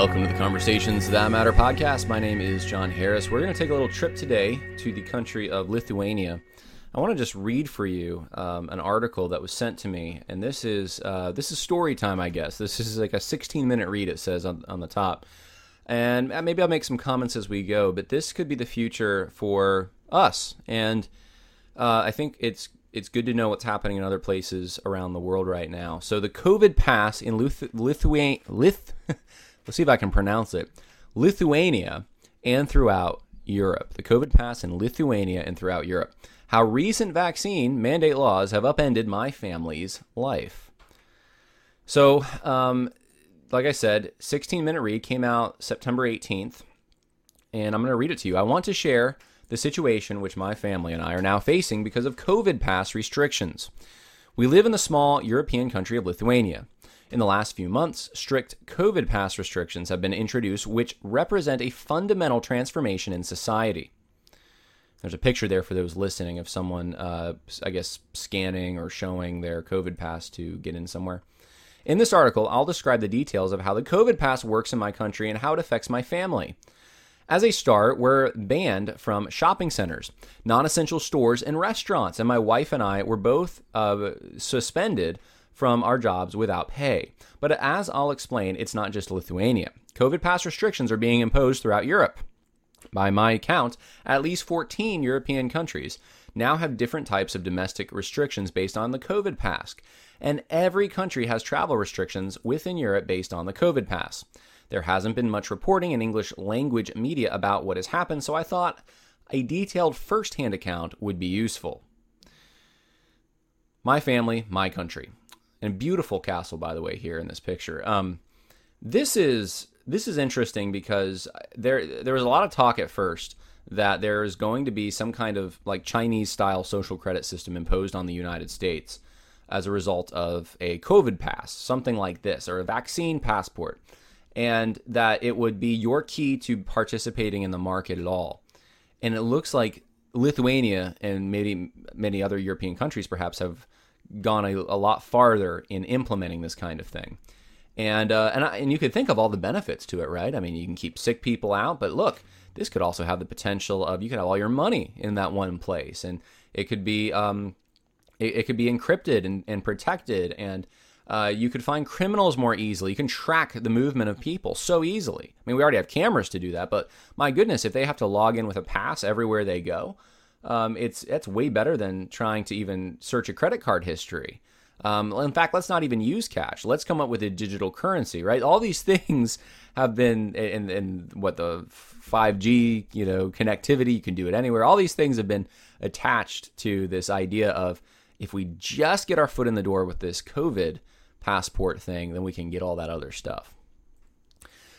Welcome to the Conversations That Matter podcast. My name is John Harris. We're going to take a little trip today to the country of Lithuania. I want to just read for you an article that was sent to me, and this is story time, I guess. This is like a 16-minute read, it says on the top. And maybe I'll make some comments as we go, but this could be the future for us. And I think it's good to know what's happening in other places around the world right now. So the COVID pass in Lithuania and throughout Europe. The COVID pass in Lithuania and throughout Europe. How recent vaccine mandate laws have upended my family's life. So, like I said, 16-minute read came out September 18th, and I'm going to read it to you. I want to share the situation which my family and I are now facing because of COVID pass restrictions. We live in the small European country of Lithuania. In the last few months, strict COVID pass restrictions have been introduced, which represent a fundamental transformation in society. There's a picture there for those listening of someone, I guess, scanning or showing their COVID pass to get in somewhere. In this article, I'll describe the details of how the COVID pass works in my country and how it affects my family. As a start, we're banned from shopping centers, non-essential stores, and restaurants, and my wife and I were both suspended from our jobs without pay. But as I'll explain, it's not just Lithuania. COVID pass restrictions are being imposed throughout Europe. By my count, at least 14 European countries now have different types of domestic restrictions based on the COVID pass, and every country has travel restrictions within Europe based on the COVID pass. There hasn't been much reporting in English language media about what has happened, so I thought a detailed first-hand account would be useful. My family, my country. And a beautiful castle, by the way, here in this picture. This is interesting because there was a lot of talk at first that there is going to be some kind of like Chinese-style social credit system imposed on the United States as a result of a COVID pass, something like this, or a vaccine passport. And that it would be your key to participating in the market at all. And it looks like Lithuania and many other European countries perhaps have gone a lot farther in implementing this kind of thing. And you could think of all the benefits to it, right? I mean, you can keep sick people out, but look, this could also have the potential of you could have all your money in that one place. And it could be it could be encrypted and protected, and you could find criminals more easily. You can track the movement of people so easily. I mean, we already have cameras to do that, but my goodness, if they have to log in with a pass everywhere they go, it's way better than trying to even search a credit card history. In fact, let's not even use cash. Let's come up with a digital currency, right? All these things have been in the 5G, connectivity. You can do it anywhere. All these things have been attached to this idea of if we just get our foot in the door with this COVID passport thing, then we can get all that other stuff.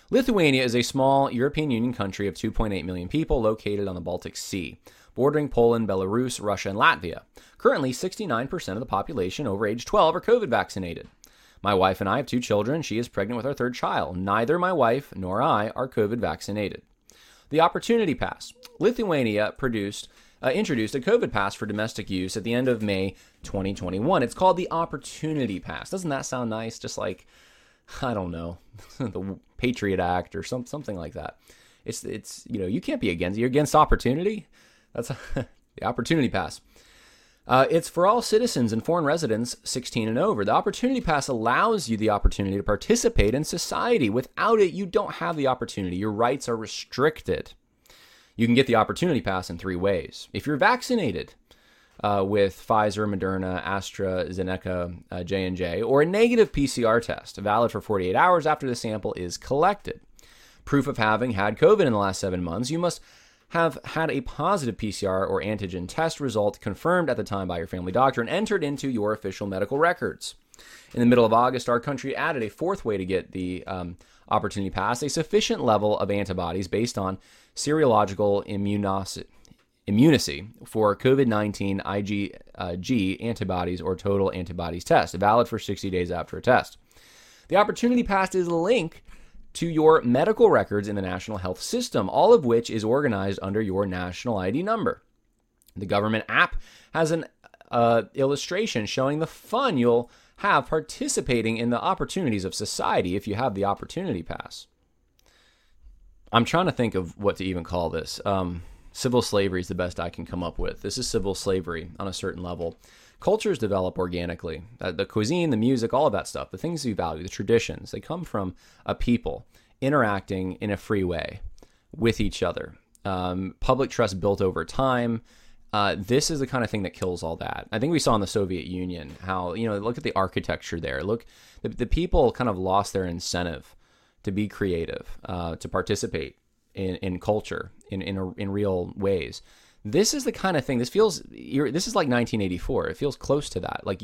Lithuania is a small European Union country of 2.8 million people located on the Baltic Sea, bordering Poland, Belarus, Russia, and Latvia. Currently, 69% of the population over age 12 are COVID vaccinated. My wife and I have two children. She is pregnant with our third child. Neither my wife nor I are COVID vaccinated. The Opportunity Pass. Lithuania introduced a COVID pass for domestic use at the end of May 2021. It's called the Opportunity Pass. Doesn't that sound nice? Just like, I don't know, the Patriot Act or something like that. It's you can't be against, you're against opportunity. That's the Opportunity Pass. It's for all citizens and foreign residents 16 and over. The Opportunity Pass allows you the opportunity to participate in society. Without it, you don't have the opportunity. Your rights are restricted. You can get the Opportunity Pass in three ways. If you're vaccinated with Pfizer, Moderna, Astra, Zeneca, J&J, or a negative PCR test, valid for 48 hours after the sample is collected. Proof of having had COVID in the last 7 months, you must have had a positive PCR or antigen test result confirmed at the time by your family doctor and entered into your official medical records. In the middle of August, our country added a fourth way to get the Opportunity Pass, a sufficient level of antibodies based on serological immunity for COVID-19 IgG antibodies or total antibodies test, valid for 60 days after a test. The Opportunity Pass is a link to your medical records in the national health system, all of which is organized under your national ID number. The government app has an illustration showing the fun you'll have participating in the opportunities of society if you have the Opportunity Pass. I'm trying to think of what to even call this. Civil slavery is the best I can come up with. This is civil slavery on a certain level. Cultures develop organically. The cuisine, the music, all of that stuff, the things we value, the traditions, they come from a people interacting in a free way with each other. Public trust built over time. This is the kind of thing that kills all that. I think we saw in the Soviet Union how, look at the architecture there. Look, the people kind of lost their incentive to be creative, to participate in culture in real ways. This is the kind of thing, this is like 1984. It feels close to that. Like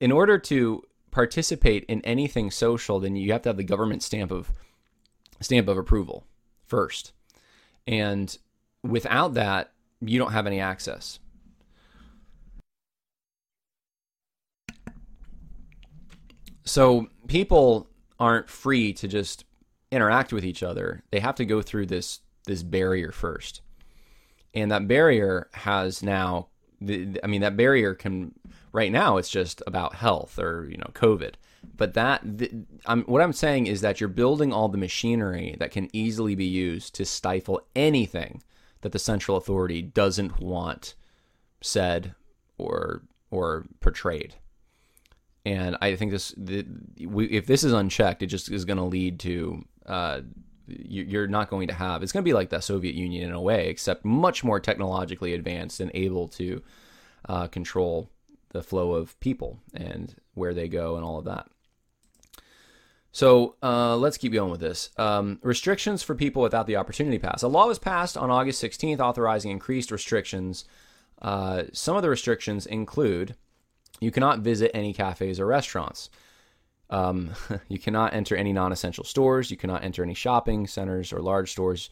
in order to participate in anything social, then you have to have the government stamp of approval first. And without that, you don't have any access. So people aren't free to just interact with each other. They have to go through this barrier first. And that barrier has now, that barrier can, right now it's just about health or, COVID. But what I'm saying is that you're building all the machinery that can easily be used to stifle anything that the central authority doesn't want said or portrayed. And I think if this is unchecked, it just is going to lead to you're not going to have. It's going to be like the Soviet Union in a way, except much more technologically advanced and able to control the flow of people and where they go and all of that. So let's keep going with this. Restrictions for people without the Opportunity Pass. A law was passed on August 16th authorizing increased restrictions. Some of the restrictions include: you cannot visit any cafes or restaurants. You cannot enter any non-essential stores. You cannot enter any shopping centers or large stores.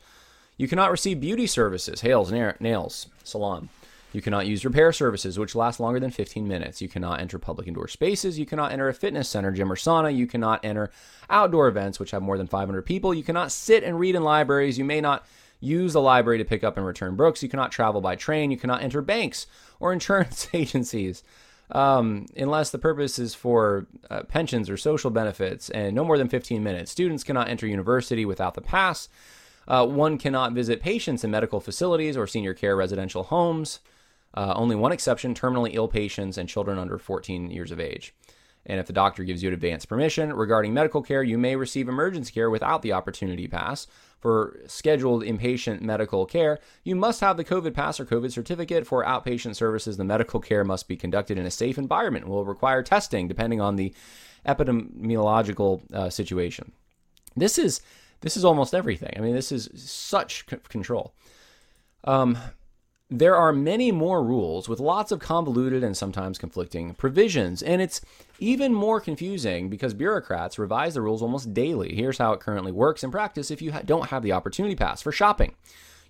You cannot receive beauty services, nails, salon. You cannot use repair services, which last longer than 15 minutes. You cannot enter public indoor spaces. You cannot enter a fitness center, gym, or sauna. You cannot enter outdoor events, which have more than 500 people. You cannot sit and read in libraries. You may not use the library to pick up and return books. You cannot travel by train. You cannot enter banks or insurance agencies, unless the purpose is for pensions or social benefits, and no more than 15 minutes. Students cannot enter university without the pass. One cannot visit patients in medical facilities or senior care residential homes. Only one exception: terminally ill patients and children under 14 years of age. And if the doctor gives you advance permission regarding medical care, you may receive emergency care without the Opportunity Pass. For scheduled inpatient medical care, you must have the COVID pass or COVID certificate. For outpatient services, the medical care must be conducted in a safe environment and will require testing depending on the epidemiological situation. This is almost everything. I mean, this is such control. There are many more rules with lots of convoluted and sometimes conflicting provisions, and it's even more confusing because bureaucrats revise the rules almost daily. Here's how it currently works in practice if you don't have the Opportunity Pass. For shopping,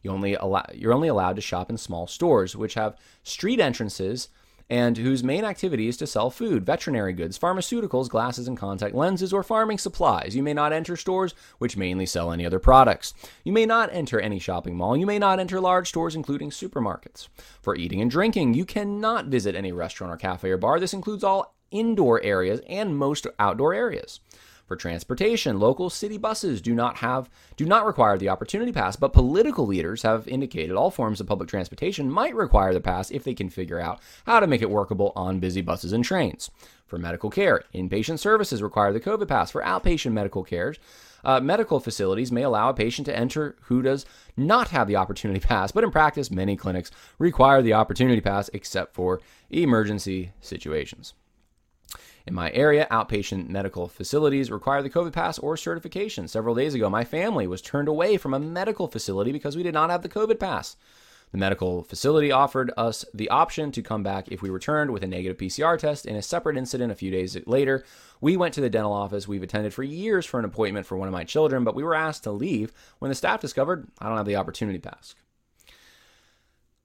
you're only allowed to shop in small stores which have street entrances and whose main activity is to sell food, veterinary goods, pharmaceuticals, glasses and contact lenses, or farming supplies. You may not enter stores which mainly sell any other products. You may not enter any shopping mall. You may not enter large stores, including supermarkets. For eating and drinking, you cannot visit any restaurant or cafe or bar. This includes all indoor areas and most outdoor areas. For transportation, local city buses do not require the Opportunity Pass, but political leaders have indicated all forms of public transportation might require the pass if they can figure out how to make it workable on busy buses and trains. For medical care, inpatient services require the COVID pass. For outpatient medical care, medical facilities may allow a patient to enter who does not have the Opportunity Pass, but in practice, many clinics require the Opportunity Pass except for emergency situations. In my area, outpatient medical facilities require the COVID pass or certification. Several days ago, my family was turned away from a medical facility because we did not have the COVID pass. The medical facility offered us the option to come back if we returned with a negative PCR test. In a separate incident a few days later, we went to the dental office we've attended for years for an appointment for one of my children, but we were asked to leave when the staff discovered I don't have the Opportunity Pass.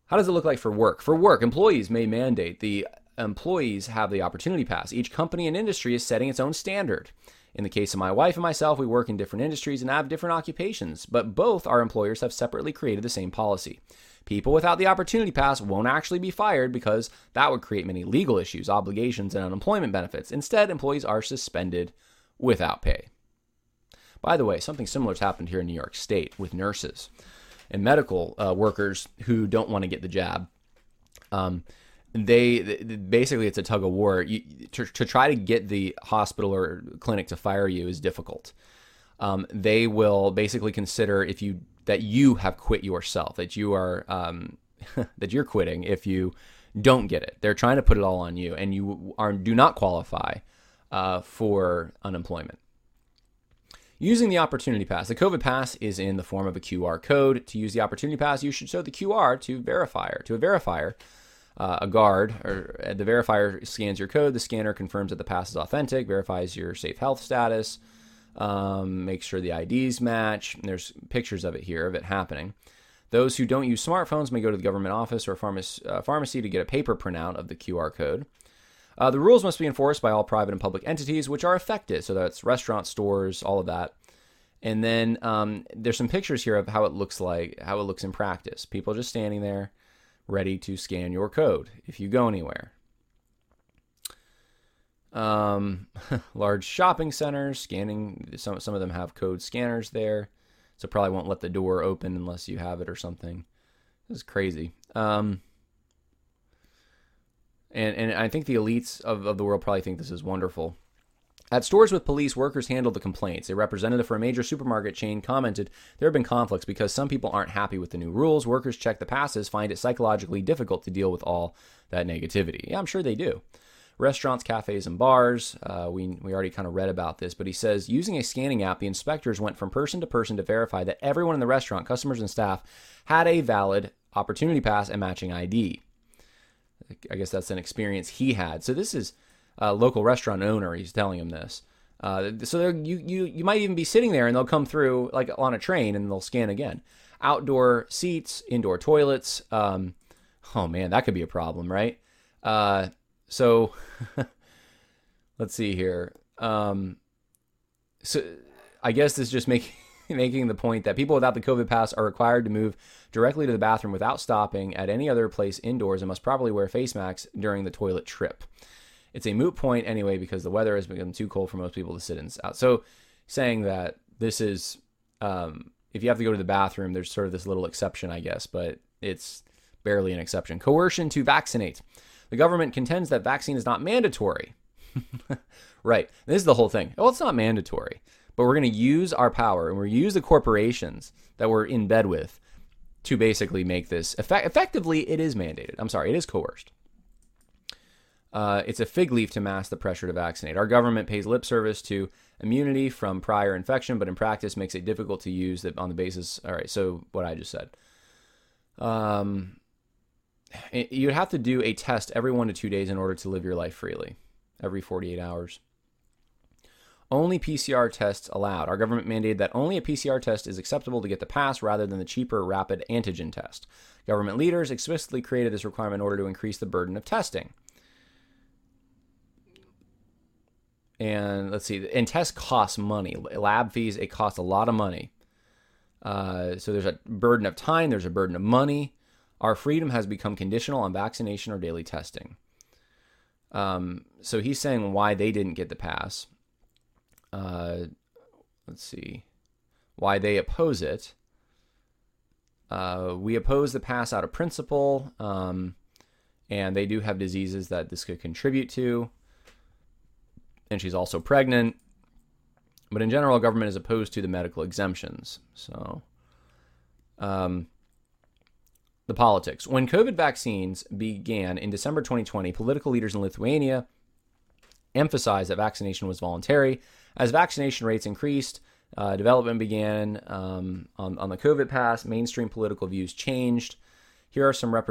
How does it look like for work? For work, employees may mandate the employees have the Opportunity Pass. Each company and industry is setting its own standard. In the case of my wife and myself, we work in different industries and have different occupations, but both our employers have separately created the same policy. People without the Opportunity Pass won't actually be fired because that would create many legal issues, obligations, and unemployment benefits. Instead, employees are suspended without pay. By the way, something similar has happened here in New York State with nurses and medical workers who don't want to get the jab. They basically, it's a tug of war. To try to get the hospital or clinic to fire you is difficult. They will basically consider that you have quit yourself, that you are that you're quitting if you don't get it. They're trying to put it all on you, and you do not qualify for unemployment. Using the Opportunity Pass. The COVID Pass is in the form of a QR code. To use the Opportunity Pass, you should show the QR to a verifier. A guard, or the verifier scans your code. The scanner confirms that the pass is authentic, verifies your safe health status, makes sure the IDs match. And there's pictures of it here, of it happening. Those who don't use smartphones may go to the government office or pharmacy to get a paper printout of the QR code. The rules must be enforced by all private and public entities which are affected. So that's restaurants, stores, all of that. And then there's some pictures here of how it looks in practice. People just standing there, ready to scan your code if you go anywhere. Large shopping centers, scanning. Some of them have code scanners there, so probably won't let the door open unless you have it or something. This is crazy. And I think the elites of the world probably think this is wonderful. At stores with police, workers handle the complaints. A representative for a major supermarket chain commented, "There have been conflicts because some people aren't happy with the new rules. Workers check the passes, find it psychologically difficult to deal with all that negativity." Yeah, I'm sure they do. Restaurants, cafes, and bars. We already kind of read about this, but he says, using a scanning app, the inspectors went from person to person to verify that everyone in the restaurant, customers and staff, had a valid Opportunity Pass and matching ID. I guess that's an experience he had. So this is a local restaurant owner, he's telling him this. So you might even be sitting there and they'll come through like on a train and they'll scan again. Outdoor seats, indoor toilets. Oh man, that could be a problem, right? So let's see here. So I guess this is just making the point that people without the COVID pass are required to move directly to the bathroom without stopping at any other place indoors and must probably wear face masks during the toilet trip. It's a moot point anyway because the weather has become too cold for most people to sit out. So saying that this is, if you have to go to the bathroom, there's sort of this little exception, I guess, but it's barely an exception. Coercion to vaccinate. The government contends that vaccine is not mandatory. Right. This is the whole thing. Well, it's not mandatory, but we're going to use our power and we're going to use the corporations that we're in bed with to basically make this effectively. It is mandated. I'm sorry. It is coerced. It's a fig leaf to mask the pressure to vaccinate. Our government pays lip service to immunity from prior infection, but in practice makes it difficult to use that on the basis. All right, so what I just said. You'd have to do a test every 1 to 2 days in order to live your life freely, every 48 hours. Only PCR tests allowed. Our government mandated that only a PCR test is acceptable to get the pass rather than the cheaper rapid antigen test. Government leaders explicitly created this requirement in order to increase the burden of testing. And let's see, and tests cost money. Lab fees, it costs a lot of money. So there's a burden of time, there's a burden of money. Our freedom has become conditional on vaccination or daily testing. So he's saying why they didn't get the pass. Let's see, why they oppose it. We oppose the pass out of principle, and they do have diseases that this could contribute to. And she's also pregnant. But in general, government is opposed to the medical exemptions. So the politics. When COVID vaccines began in December 2020, political leaders in Lithuania emphasized that vaccination was voluntary. As vaccination rates increased, development began on the COVID pass. Mainstream political views changed. Here are some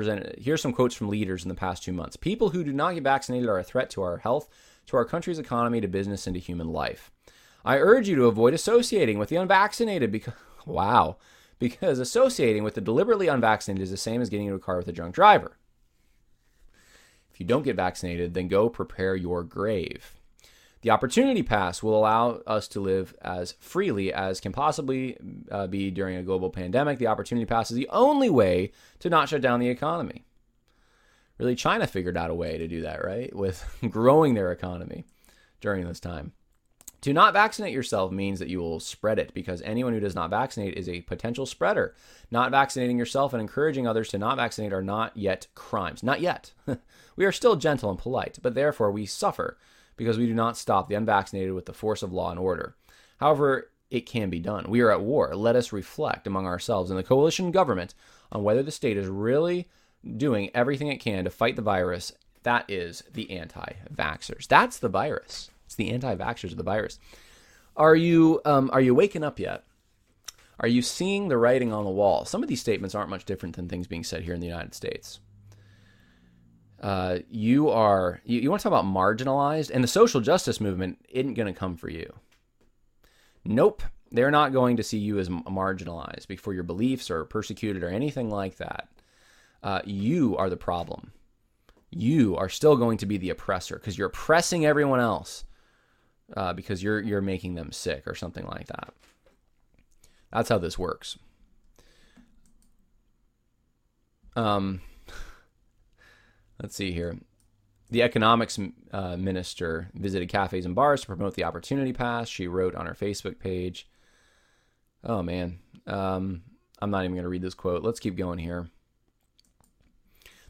quotes from leaders in the past 2 months. People who do not get vaccinated are a threat to our health, to our country's economy, to business, and to human life. I urge you to avoid associating with the unvaccinated because associating with the deliberately unvaccinated is the same as getting into a car with a drunk driver. If you don't get vaccinated, then go prepare your grave. The Opportunity Pass will allow us to live as freely as can possibly be during a global pandemic. The Opportunity Pass is the only way to not shut down the economy. Really, China figured out a way to do that, right? With growing their economy during this time. To not vaccinate yourself means that you will spread it, because anyone who does not vaccinate is a potential spreader. Not vaccinating yourself and encouraging others to not vaccinate are not yet crimes. Not yet. We are still gentle and polite, but therefore we suffer because we do not stop the unvaccinated with the force of law and order. However, it can be done. We are at war. Let us reflect among ourselves and the coalition government on whether the state is really doing everything it can to fight the virus. That is the anti-vaxxers. That's the virus. It's the anti-vaxxers of the virus. Are you waking up yet? Are you seeing the writing on the wall? Some of these statements aren't much different than things being said here in the United States. You want to talk about marginalized? And the social justice movement isn't going to come for you. Nope. They're not going to see you as marginalized for your beliefs or persecuted or anything like that. You are the problem. You are still going to be the oppressor because you're oppressing everyone else. Because you're making them sick or something like that. That's how this works. Let's see here. The economics minister visited cafes and bars to promote the Opportunity Pass. She wrote on her Facebook page. Oh man, I'm not even going to read this quote. Let's keep going here.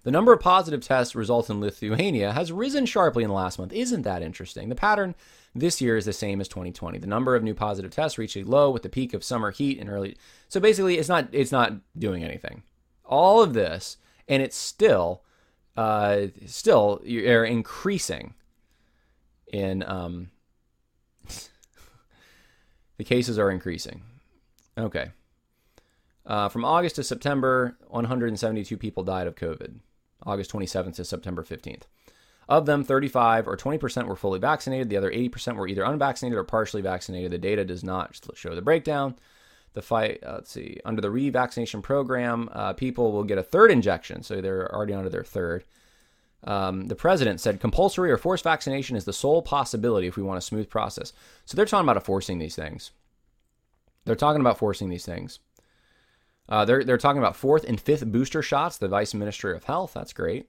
The number of positive test results in Lithuania has risen sharply in the last month. Isn't that interesting? The pattern this year is the same as 2020. The number of new positive tests reached a low with the peak of summer heat in early. So basically, it's not doing anything. All of this, and it's still you're increasing in the cases are increasing. Okay. From August to September, 172 people died of COVID. August 27th to September 15th. Of them, 35 or 20% were fully vaccinated. The other 80% were either unvaccinated or partially vaccinated. The data does not show the breakdown. The fight, under the revaccination program, people will get a third injection, so they're already onto their third. The president said compulsory or forced vaccination is the sole possibility if we want a smooth process. So they're talking about forcing these things. They're talking about fourth and fifth booster shots, the Vice Minister of Health. That's great.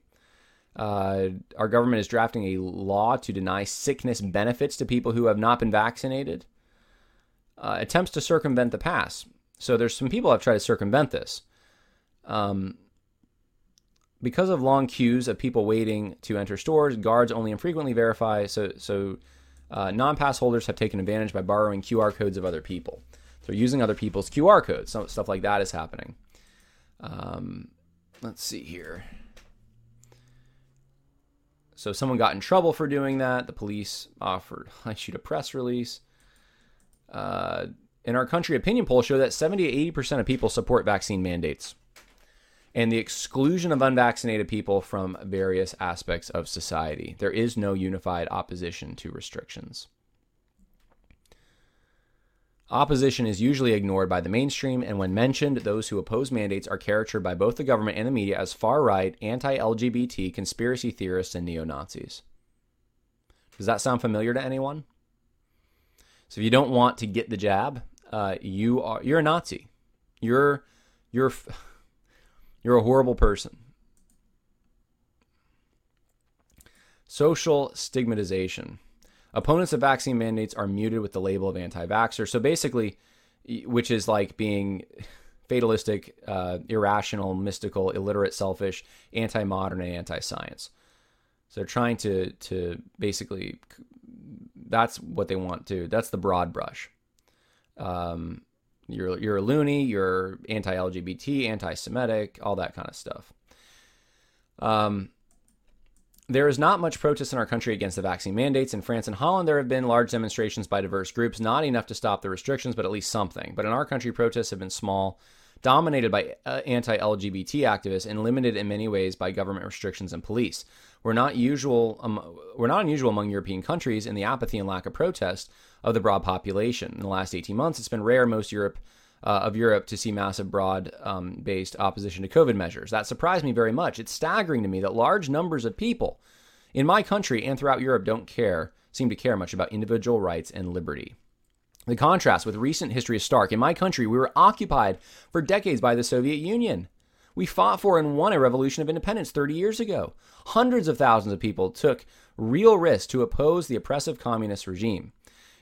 Our government is drafting a law to deny sickness benefits to people who have not been vaccinated. Attempts to circumvent the pass. So there's some people have tried to circumvent this. Because of long queues of people waiting to enter stores, guards only infrequently verify. So non-pass holders have taken advantage by borrowing QR codes of other people. They're using other people's QR codes. Some stuff like that is happening. Let's see here. So someone got in trouble for doing that. The police issued a press release. In our country, opinion polls show that 70 to 80% of people support vaccine mandates and the exclusion of unvaccinated people from various aspects of society. There is no unified opposition to restrictions. Opposition is usually ignored by the mainstream, and when mentioned, those who oppose mandates are caricatured by both the government and the media as far-right, anti-LGBT, conspiracy theorists, and neo-Nazis. Does that sound familiar to anyone? So if you don't want to get the jab, you're a Nazi. You're a horrible person. Social stigmatization. Opponents of vaccine mandates are muted with the label of anti-vaxxer. So basically, which is like being fatalistic, irrational, mystical, illiterate, selfish, anti-modern, and anti-science. So they're trying to basically, that's what they want to. That's the broad brush. You're a loony, you're anti-LGBT, anti-Semitic, all that kind of stuff. There is not much protest in our country against the vaccine mandates. In France and Holland, there have been large demonstrations by diverse groups, not enough to stop the restrictions, but at least something. But in our country, protests have been small, dominated by anti-LGBT activists and limited in many ways by government restrictions and police. We're not unusual among European countries in the apathy and lack of protest of the broad population. In the last 18 months, it's been rare most of Europe to see massive broad-based opposition to COVID measures. That surprised me very much. It's staggering to me that large numbers of people in my country and throughout Europe seem to care much about individual rights and liberty. The contrast with recent history is stark. In my country, we were occupied for decades by the Soviet Union. We fought for and won a revolution of independence 30 years ago. Hundreds of thousands of people took real risks to oppose the oppressive communist regime.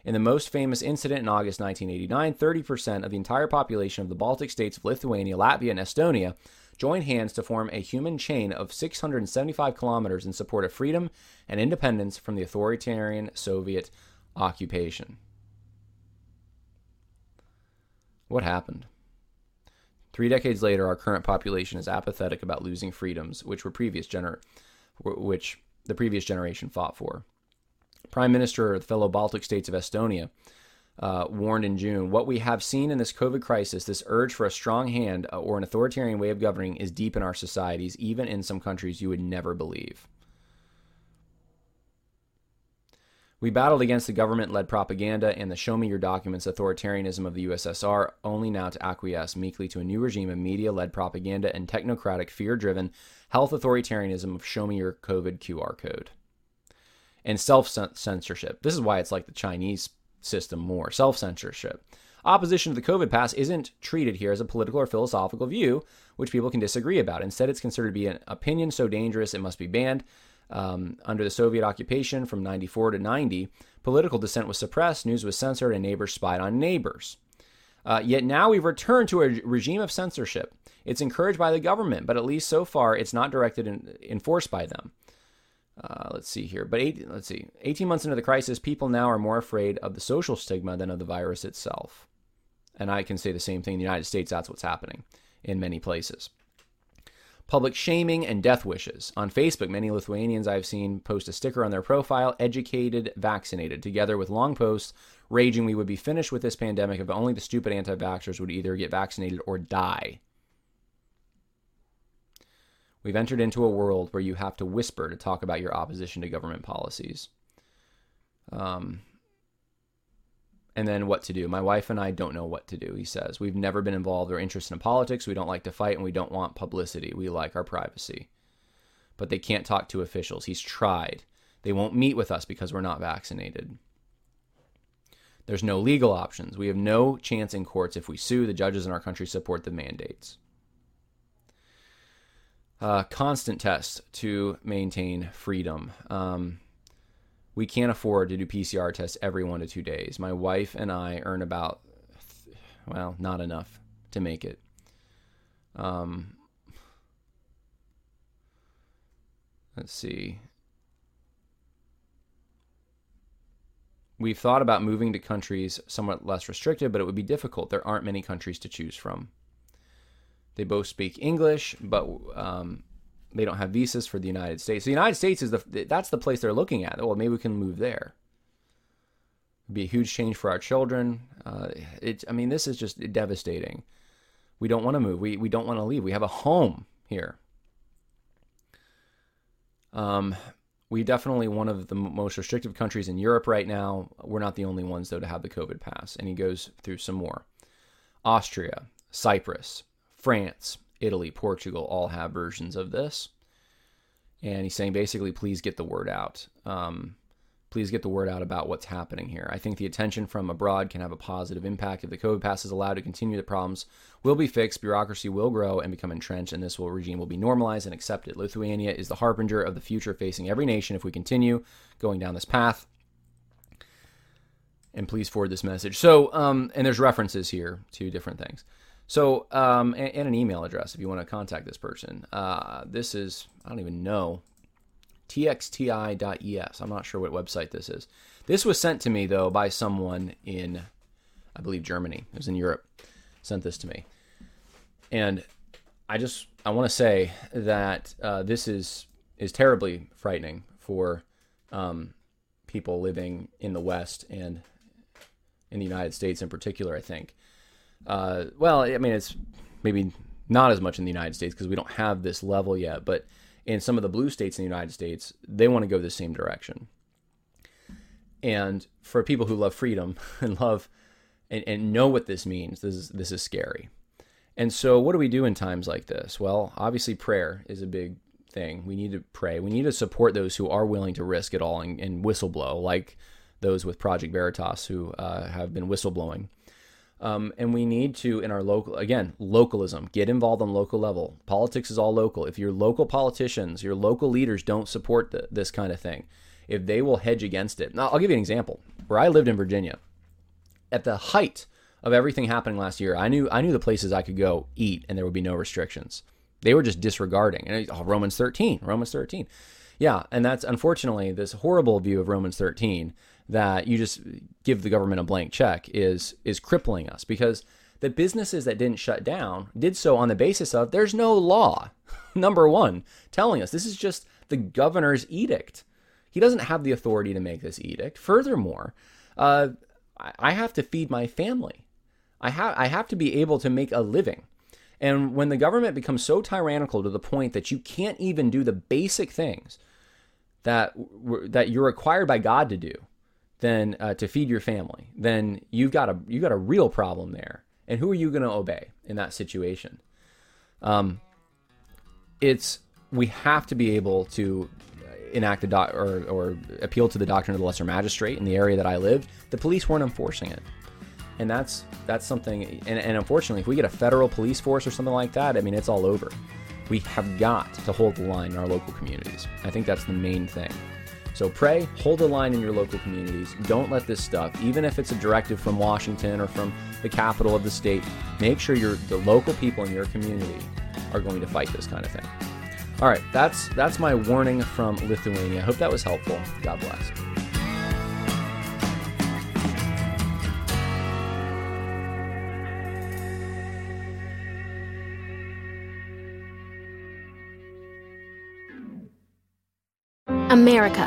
In the most famous incident in August 1989, 30% of the entire population of the Baltic states of Lithuania, Latvia, and Estonia joined hands to form a human chain of 675 kilometers in support of freedom and independence from the authoritarian Soviet occupation. What happened? 3 decades later, our current population is apathetic about losing freedoms which the previous generation fought for. Prime Minister of the fellow Baltic states of Estonia warned in June, "What we have seen in this COVID crisis, this urge for a strong hand or an authoritarian way of governing, is deep in our societies, even in some countries you would never believe." We battled against the government-led propaganda and the show-me-your-documents authoritarianism of the USSR, only now to acquiesce meekly to a new regime of media-led propaganda and technocratic, fear-driven health authoritarianism of show-me-your-COVID QR code. And self-censorship. This is why it's like the Chinese system more. Self-censorship. Opposition to the COVID pass isn't treated here as a political or philosophical view, which people can disagree about. Instead, it's considered to be an opinion so dangerous it must be banned. Under the Soviet occupation from 94 to 90, political dissent was suppressed, news was censored, and neighbors spied on neighbors. Yet now we've returned to a regime of censorship. It's encouraged by the government, but at least so far it's not directed and enforced by them. Let's see. 18 months into the crisis, people now are more afraid of the social stigma than of the virus itself. And I can say the same thing in the United States. That's what's happening in many places. Public shaming and death wishes. On Facebook, many Lithuanians I've seen post a sticker on their profile, "Educated, vaccinated," together with long posts raging we would be finished with this pandemic if only the stupid anti-vaxxers would either get vaccinated or die. We've entered into a world where you have to whisper to talk about your opposition to government policies. And then what to do. "My wife and I don't know what to do," he says. "We've never been involved or interested in politics. We don't like to fight and we don't want publicity. We like our privacy." But they can't talk to officials. He's tried. They won't meet with us because we're not vaccinated. There's no legal options. We have no chance in courts if we sue. The judges in our country support the mandates. Constant tests to maintain freedom. We can't afford to do PCR tests every 1 to 2 days. My wife and I earn about, not enough to make it. Let's see. We've thought about moving to countries somewhat less restrictive, but it would be difficult. There aren't many countries to choose from. They both speak English, but... they don't have visas for the United States. The United States is that's the place they're looking at. Well, maybe we can move there. It'd be a huge change for our children. This is just devastating. We don't want to move. We don't want to leave. We have a home here. We're definitely one of the most restrictive countries in Europe right now. We're not the only ones, though, to have the COVID pass. And he goes through some more. Austria, Cyprus, France, Italy, Portugal all have versions of this. And he's saying basically, please get the word out. Please get the word out about what's happening here. I think the attention from abroad can have a positive impact. If the COVID pass is allowed to continue, the problems will be fixed, bureaucracy will grow and become entrenched, and this regime will be normalized and accepted. Lithuania is the harbinger of the future facing every nation if we continue going down this path. And please forward this message. So, and there's references here to different things. So, and an email address if you want to contact this person. This is, I don't even know, txti.es. I'm not sure what website this is. This was sent to me, though, by someone in, I believe, Germany. It was in Europe. Sent this to me. And I want to say that this is terribly frightening for people living in the West and in the United States in particular, I think. It's maybe not as much in the United States because we don't have this level yet, but in some of the blue states in the United States, they want to go the same direction. And for people who love freedom and love and know what this means, this is scary. And so what do we do in times like this? Well, obviously prayer is a big thing. We need to pray. We need to support those who are willing to risk it all and whistleblow, like those with Project Veritas who have been whistleblowing. And we need to, in our localism, get involved on local level. Politics is all local. If your local politicians, your local leaders don't support this kind of thing, if they will hedge against it. Now, I'll give you an example. Where I lived in Virginia, at the height of everything happening last year, I knew the places I could go eat and there would be no restrictions. They were just disregarding. And Romans 13. Yeah, and that's unfortunately this horrible view of Romans 13 that you just give the government a blank check is crippling us, because the businesses that didn't shut down did so on the basis of there's no law, number one, telling us. This is just the governor's edict. He doesn't have the authority to make this edict. Furthermore, I have to feed my family. I have to be able to make a living. And when the government becomes so tyrannical to the point that you can't even do the basic things that you're required by God to do, then to feed your family, then you've got a real problem there. And who are you going to obey in that situation? We have to be able to enact or appeal to the doctrine of the lesser magistrate. In the area that I lived, the police weren't enforcing it. And that's something, and unfortunately, if we get a federal police force or something like that, I mean, it's all over. We have got to hold the line in our local communities. I think that's the main thing. So pray, hold the line in your local communities. Don't let this stuff, even if it's a directive from Washington or from the capital of the state, make sure the local people in your community are going to fight this kind of thing. All right, that's my warning from Lithuania. I hope that was helpful. God bless. America,